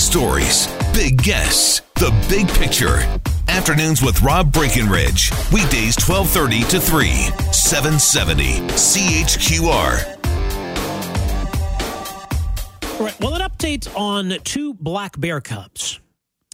stories, big guests, the big picture. Afternoons with Rob Breckenridge. Weekdays 12:30 to 3, 770 CHQR. All right, well, an update on two black bear cubs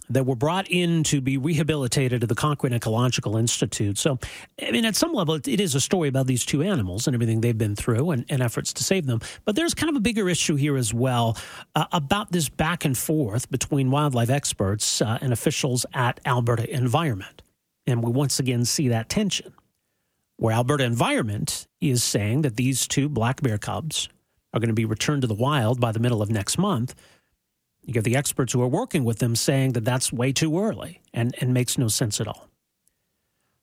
that were brought in to be rehabilitated at the Cochrane Ecological Institute. So, I mean, at some level, it is a story about these two animals and everything they've been through and efforts to save them. But there's kind of a bigger issue here as well about this back and forth between wildlife experts and officials at Alberta Environment. And we once again see that tension, where Alberta Environment is saying that these two black bear cubs are going to be returned to the wild by the middle of next month. You get the experts who are working with them saying that that's way too early and makes no sense at all.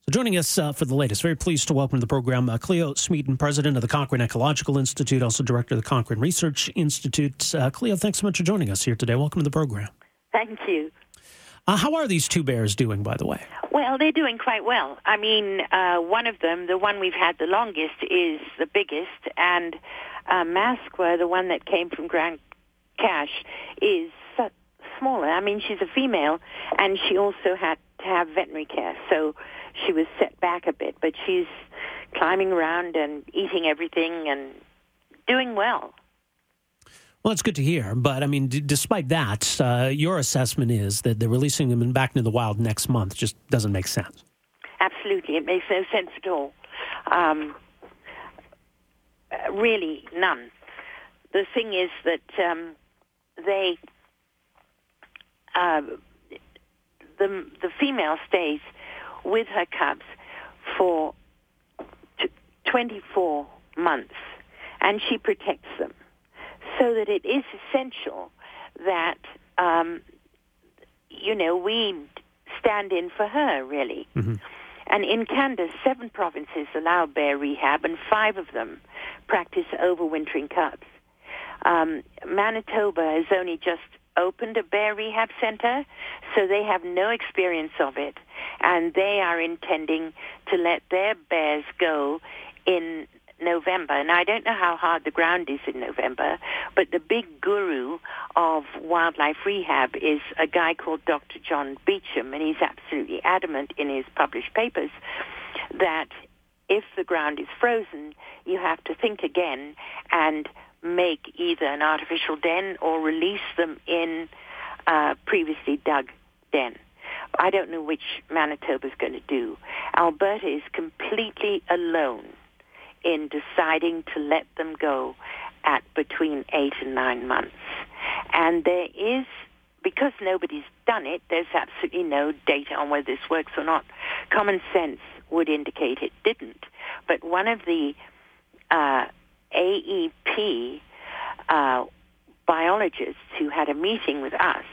So joining us for the latest, very pleased to welcome to the program Cleo Smeaton, president of the Cochrane Ecological Institute, also director of the Cochrane Research Institute. Cleo, thanks so much for joining us here today. Welcome to the program. Thank you. How are these two bears doing, by the way? Well, they're doing quite well. I mean, one of them, the one we've had the longest, is the biggest, and Masqua, the one that came from Grand Cash, is smaller. I mean, she's a female, and she also had to have veterinary care, so she was set back a bit. But she's climbing around and eating everything and doing well. Well, it's good to hear. But, I mean, despite that, your assessment is that they're releasing them back into the wild next month just doesn't make sense. Absolutely. It makes no sense at all. Really, none. The thing is that the female stays with her cubs for 24 months, and she protects them. So that it is essential that, we stand in for her, really. Mm-hmm. And in Canada, 7 provinces allow bear rehab, and 5 of them practice overwintering cubs. Manitoba has only just opened a bear rehab center, so they have no experience of it, and they are intending to let their bears go in November. And I don't know how hard the ground is in November, but the big guru of wildlife rehab is a guy called Dr. John Beecham, and he's absolutely adamant in his published papers that if the ground is frozen, you have to think again and make either an artificial den or release them in a previously dug den. I don't know which Manitoba's going to do. Alberta is completely alone in deciding to let them go at between 8 and 9 months. And there is, because nobody's done it, there's absolutely no data on whether this works or not. Common sense would indicate it didn't. But one of the AEP biologists who had a meeting with us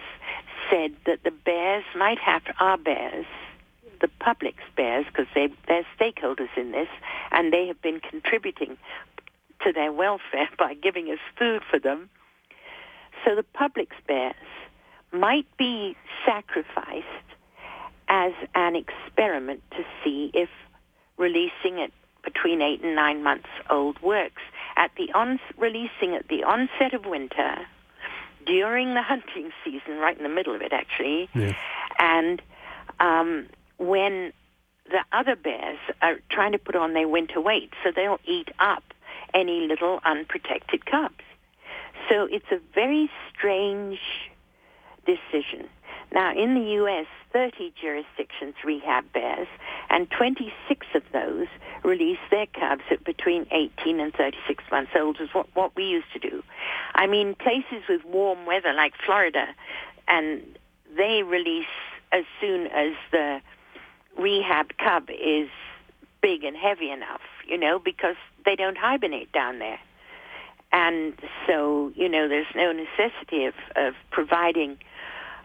said that the bears might have to, our bears, the public's bears, because they're stakeholders in this, and they have been contributing to their welfare by giving us food for them. So the public's bears might be sacrificed as an experiment to see if releasing at between 8 and 9 months old works. Releasing at the onset of winter, during the hunting season, right in the middle of it, actually, yeah. And when the other bears are trying to put on their winter weight, so they'll eat up any little unprotected cubs. So it's a very strange decision. Now, in the U.S., 30 jurisdictions rehab bears, and 26 of those release their cubs at between 18 and 36 months old, is what we used to do. I mean, places with warm weather like Florida, and they release as soon as the rehab cub is big and heavy enough, because they don't hibernate down there. And so, there's no necessity of providing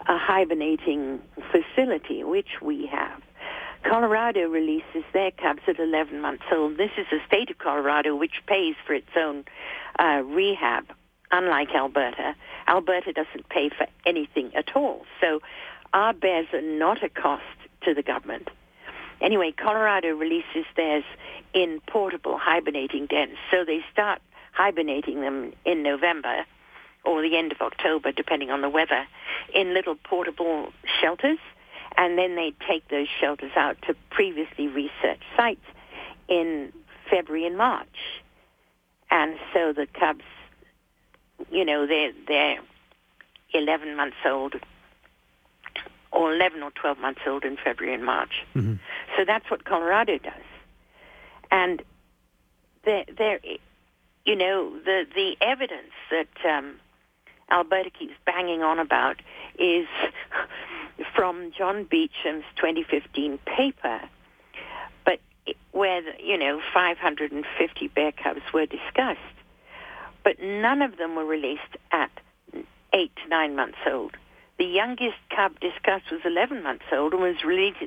a hibernating facility, which we have. Colorado releases their cubs at 11 months old. This is the state of Colorado, which pays for its own rehab, unlike Alberta. Alberta doesn't pay for anything at all. So our bears are not a cost to the government. Anyway, Colorado releases theirs in portable hibernating dens. So they start hibernating them in November or the end of October, depending on the weather, in little portable shelters, and then they'd take those shelters out to previously researched sites in February and March. And so the cubs, you know, they're 11 months old, or 11 or 12 months old in February and March. Mm-hmm. So that's what Colorado does. And there, you know, the evidence that Alberta keeps banging on about is from John Beecham's 2015 paper, but where, you know, 550 bear cubs were discussed, but none of them were released at 8 to 9 months old. The youngest cub discussed was 11 months old and was released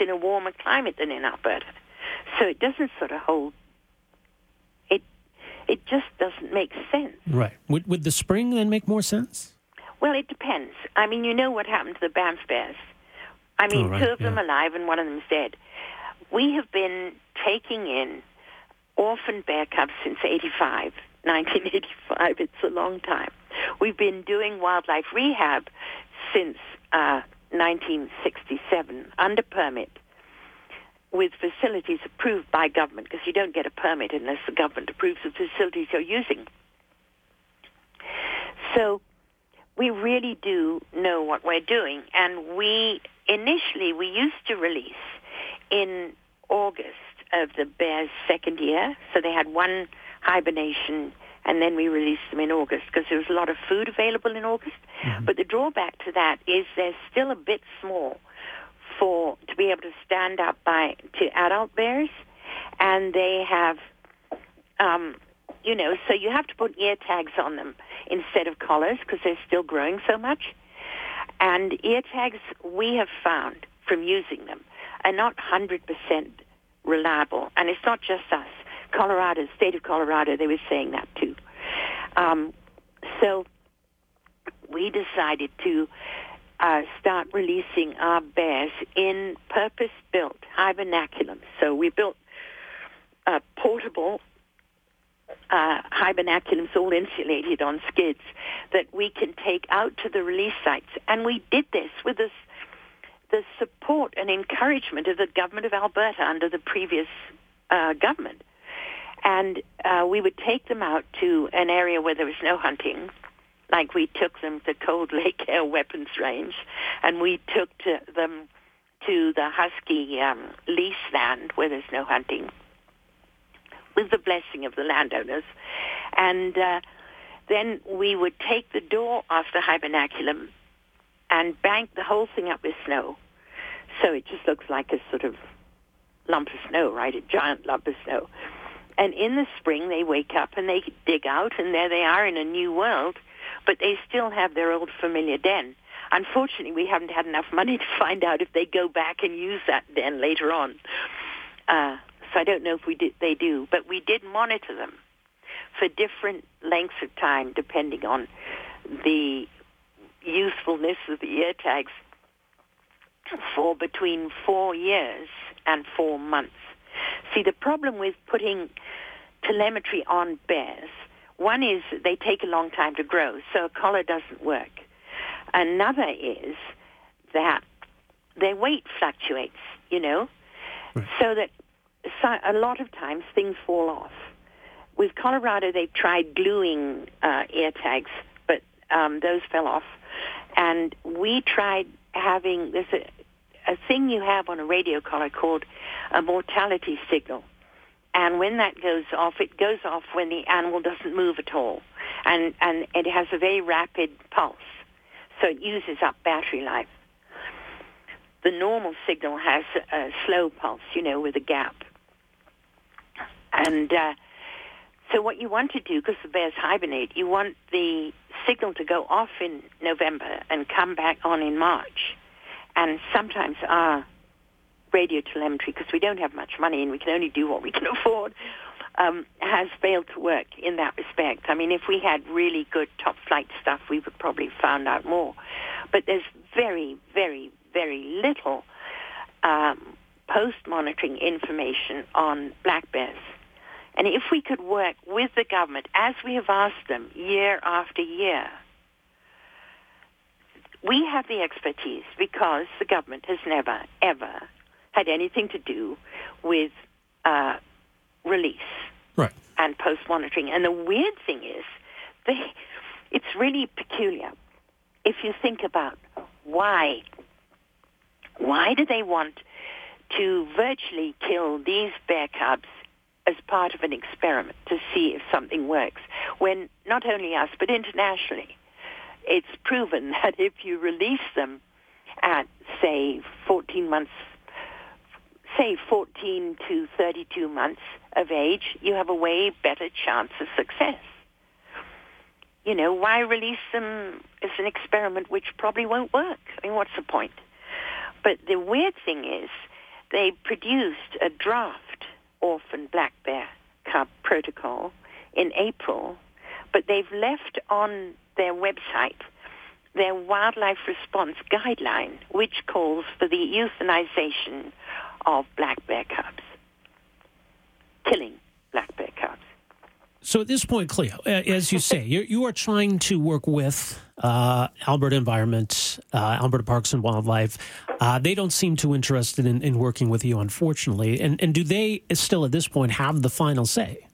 in a warmer climate than in Alberta. So it doesn't sort of hold. It just doesn't make sense. Right. Would the spring then make more sense? Well, it depends. I mean, you know what happened to the Banff bears. I mean, two of them alive and one of them dead. We have been taking in orphan bear cubs since 1985. It's a long time. We've been doing wildlife rehab since 1967 under permit, with facilities approved by government, because you don't get a permit unless the government approves the facilities you're using. So we really do know what we're doing. And we used to release in August of the bear's second year. So they had one hibernation, and then we released them in August because there was a lot of food available in August. Mm-hmm. But the drawback to that is they're still a bit small to be able to stand up to adult bears, and they have, so you have to put ear tags on them instead of collars because they're still growing so much. And ear tags, we have found from using them, are not 100% reliable. And it's not just us. Colorado, state of Colorado, they were saying that too. So we decided to start releasing our bears in purpose-built hibernaculums. So we built portable hibernaculums, all insulated on skids, that we can take out to the release sites. And we did this with the support and encouragement of the government of Alberta under the previous government. And we would take them out to an area where there was no hunting, like we took them to Cold Lake Air Weapons Range, and we took them to the Husky lease land where there's no hunting, with the blessing of the landowners. And then we would take the door off the hibernaculum and bank the whole thing up with snow. So it just looks like a sort of lump of snow, right, a giant lump of snow. And in the spring, they wake up and they dig out, and there they are in a new world, but they still have their old familiar den. Unfortunately, we haven't had enough money to find out if they go back and use that den later on. So I don't know if they do, but we did monitor them for different lengths of time depending on the usefulness of the ear tags for between 4 years and 4 months. See, the problem with putting telemetry on bears, one is they take a long time to grow, so a collar doesn't work. Another is that their weight fluctuates, you know, right, so that a lot of times things fall off. With Colorado, they've tried gluing ear tags, but those fell off. And we tried having this a thing you have on a radio collar called a mortality signal. And when that goes off, it goes off when the animal doesn't move at all. And it has a very rapid pulse, so it uses up battery life. The normal signal has a slow pulse, you know, with a gap. And so what you want to do, because the bears hibernate, you want the signal to go off in November and come back on in March. And sometimes our radio telemetry, because we don't have much money and we can only do what we can afford, has failed to work in that respect. I mean, if we had really good top-flight stuff, we would probably have found out more. But there's very, very, very little post-monitoring information on black bears. And if we could work with the government, as we have asked them year after year, We have the expertise because the government has never, ever had anything to do with release right. and post-monitoring. And the weird thing is, it's really peculiar. If you think about why do they want to virtually kill these bear cubs as part of an experiment to see if something works, when not only us, but internationally, it's proven that if you release them at, say, 14 to 32 months of age, you have a way better chance of success. You know, why release them as an experiment which probably won't work? I mean, what's the point? But the weird thing is they produced a draft orphan black bear cub protocol in April, but they've left on their website their wildlife response guideline, which calls for the euthanization of black bear cubs, killing black bear cubs. So at this point, Cleo, as you say, you are trying to work with Alberta Environment, Alberta Parks and Wildlife. They don't seem too interested in working with you, unfortunately. And do they still at this point have the final say?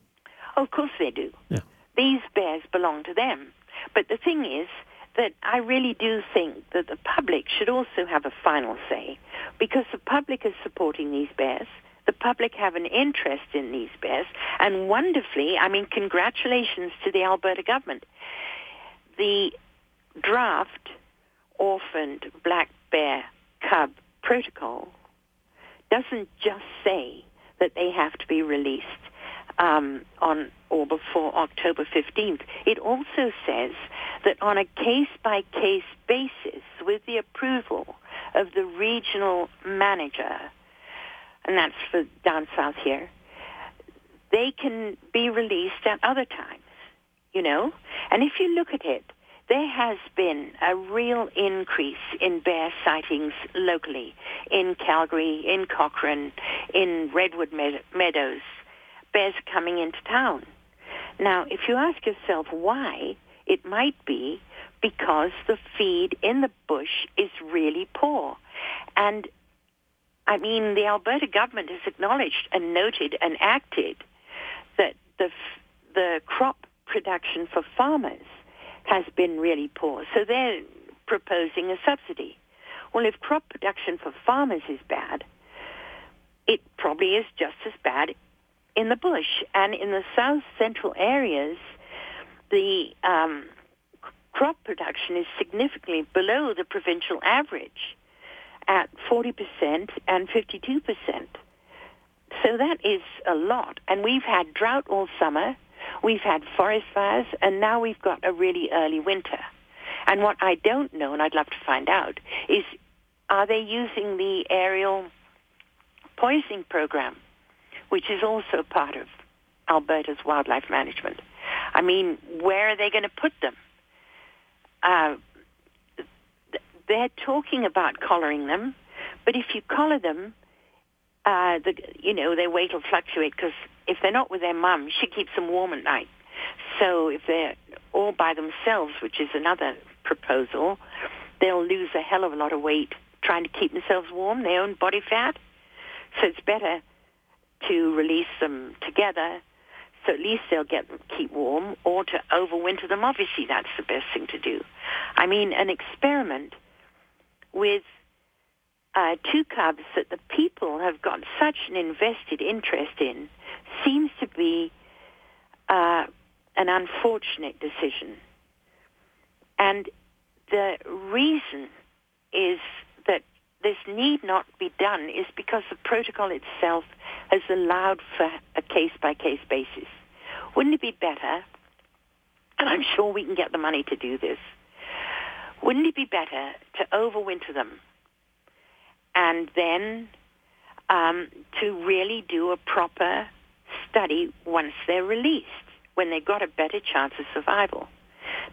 Oh, of course they do. Yeah. These bears belong to them. But the thing is that I really do think that the public should also have a final say, because the public is supporting these bears. The public have an interest in these bears, and wonderfully, I mean, congratulations to the Alberta government. The draft orphaned black bear cub protocol doesn't just say that they have to be released on or before October 15th. It also says that on a case-by-case basis, with the approval of the regional manager, and that's for down south here, they can be released at other times, you know? And if you look at it, there has been a real increase in bear sightings locally, in Calgary, in Cochrane, in Redwood Meadows, bears coming into town. Now, if you ask yourself why, it might be because the feed in the bush is really poor. And I mean, the Alberta government has acknowledged and noted and acted that the crop production for farmers has been really poor. So they're proposing a subsidy. Well, if crop production for farmers is bad, it probably is just as bad in the bush. And in the south central areas, the crop production is significantly below the provincial average, at 40% and 52%. So that is a lot. And we've had drought all summer, we've had forest fires, and now we've got a really early winter. And what I don't know, and I'd love to find out, is are they using the aerial poisoning program, which is also part of Alberta's wildlife management? I mean, where are they going to put them? They're talking about collaring them, but if you collar them, their weight will fluctuate, because if they're not with their mum, she keeps them warm at night. So if they're all by themselves, which is another proposal, they'll lose a hell of a lot of weight trying to keep themselves warm, their own body fat. So it's better to release them together, so at least they'll keep warm, or to overwinter them. Obviously, that's the best thing to do. I mean, an experiment with two cubs that the people have got such an invested interest in seems to be an unfortunate decision. And the reason is that this need not be done is because the protocol itself has allowed for a case-by-case basis. Wouldn't it be better, and I'm sure we can get the money to do this, wouldn't it be better to overwinter them and then to really do a proper study once they're released, when they've got a better chance of survival?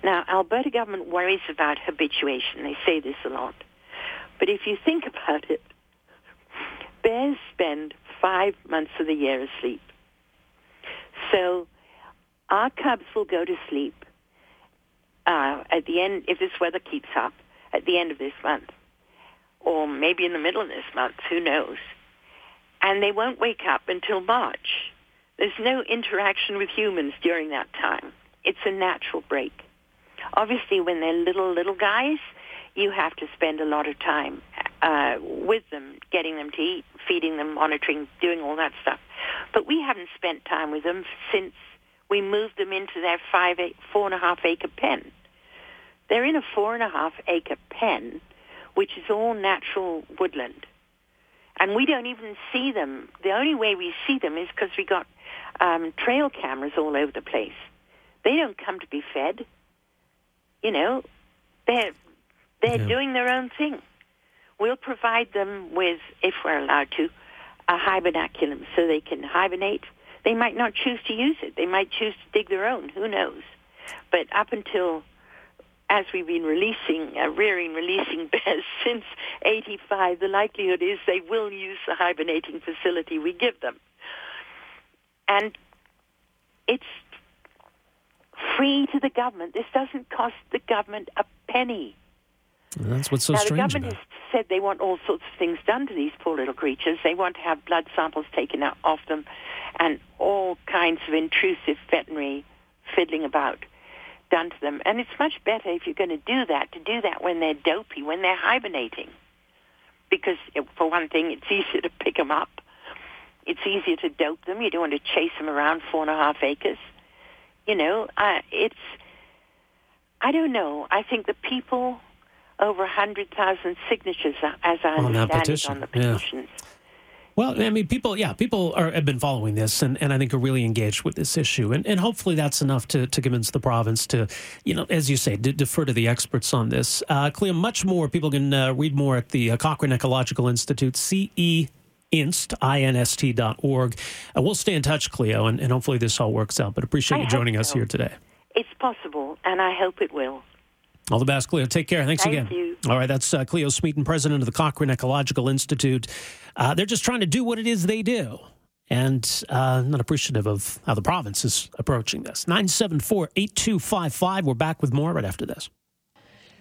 Now, Alberta government worries about habituation. They say this a lot. But if you think about it, bears spend 5 months of the year asleep. So our cubs will go to sleep at the end, if this weather keeps up, at the end of this month, or maybe in the middle of this month, who knows. And they won't wake up until March. There's no interaction with humans during that time. It's a natural break. Obviously, when they're little guys, you have to spend a lot of time with them, getting them to eat, feeding them, monitoring, doing all that stuff. But we haven't spent time with them since we moved them into their 4.5 acre pen. They're in a 4.5 acre pen, which is all natural woodland. And we don't even see them. The only way we see them is because we got trail cameras all over the place. They don't come to be fed. You know, they're doing their own thing. We'll provide them with, if we're allowed to, a hibernaculum so they can hibernate. They might not choose to use it. They might choose to dig their own. Who knows? But up until, as we've been rearing, releasing bears since 85, the likelihood is they will use the hibernating facility we give them. And it's free to the government. This doesn't cost the government a penny. That's what's so strange about it. Now, the government has said they want all sorts of things done to these poor little creatures. They want to have blood samples taken out off them and all kinds of intrusive veterinary fiddling about done to them. And it's much better, if you're going to do that when they're dopey, when they're hibernating. Because, for one thing, it's easier to pick them up. It's easier to dope them. You don't want to chase them around 4.5 acres. You know, I don't know. I think the people, over 100,000 signatures, as I understand, on the petition. Yeah. Well, I mean, people have been following this and I think are really engaged with this issue. And hopefully that's enough to convince the province to, you know, as you say, defer to the experts on this. Cleo, much more. People can read more at the Cochrane Ecological Institute, CEINST.org. We'll stay in touch, Cleo, and hopefully this all works out. But appreciate you joining us here today. It's possible, and I hope it will. All the best, Cleo. Take care. Thanks again. Thank you. All right, that's Cleo Smeaton, president of the Cochrane Ecological Institute. They're just trying to do what it is they do, and not appreciative of how the province is approaching this. 974-8255. We're back with more right after this.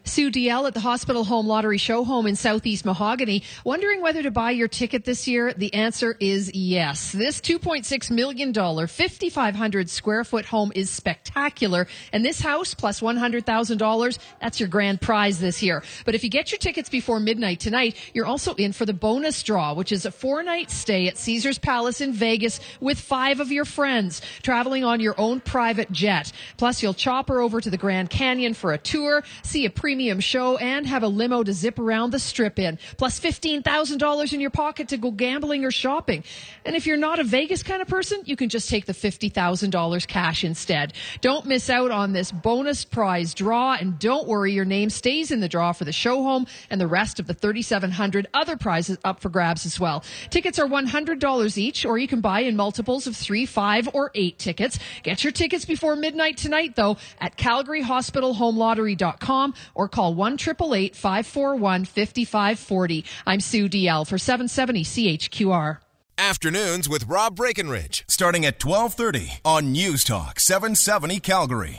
Sue DL at the Hospital Home Lottery Show Home in Southeast Mahogany. Wondering whether to buy your ticket this year? The answer is yes. This $2.6 million, 5,500 square foot home is spectacular. And this house plus $100,000, that's your grand prize this year. But if you get your tickets before midnight tonight, you're also in for the bonus draw, which is a 4-night stay at Caesars Palace in Vegas with 5 of your friends, traveling on your own private jet. Plus, you'll chopper over to the Grand Canyon for a tour, see a premium show, and have a limo to zip around the strip in, plus $15,000 in your pocket to go gambling or shopping. And if you're not a Vegas kind of person, you can just take the $50,000 cash instead. Don't miss out on this bonus prize draw, and don't worry, your name stays in the draw for the show home and the rest of the 3,700 other prizes up for grabs as well. Tickets are $100 each, or you can buy in multiples of 3, 5, or 8 tickets. Get your tickets before midnight tonight, though, at CalgaryHospitalHomeLottery.com. or call 1-888-541-5540. I'm Sue DL for 770 CHQR. Afternoons with Rob Breckenridge, starting at 12:30 on News Talk 770 Calgary.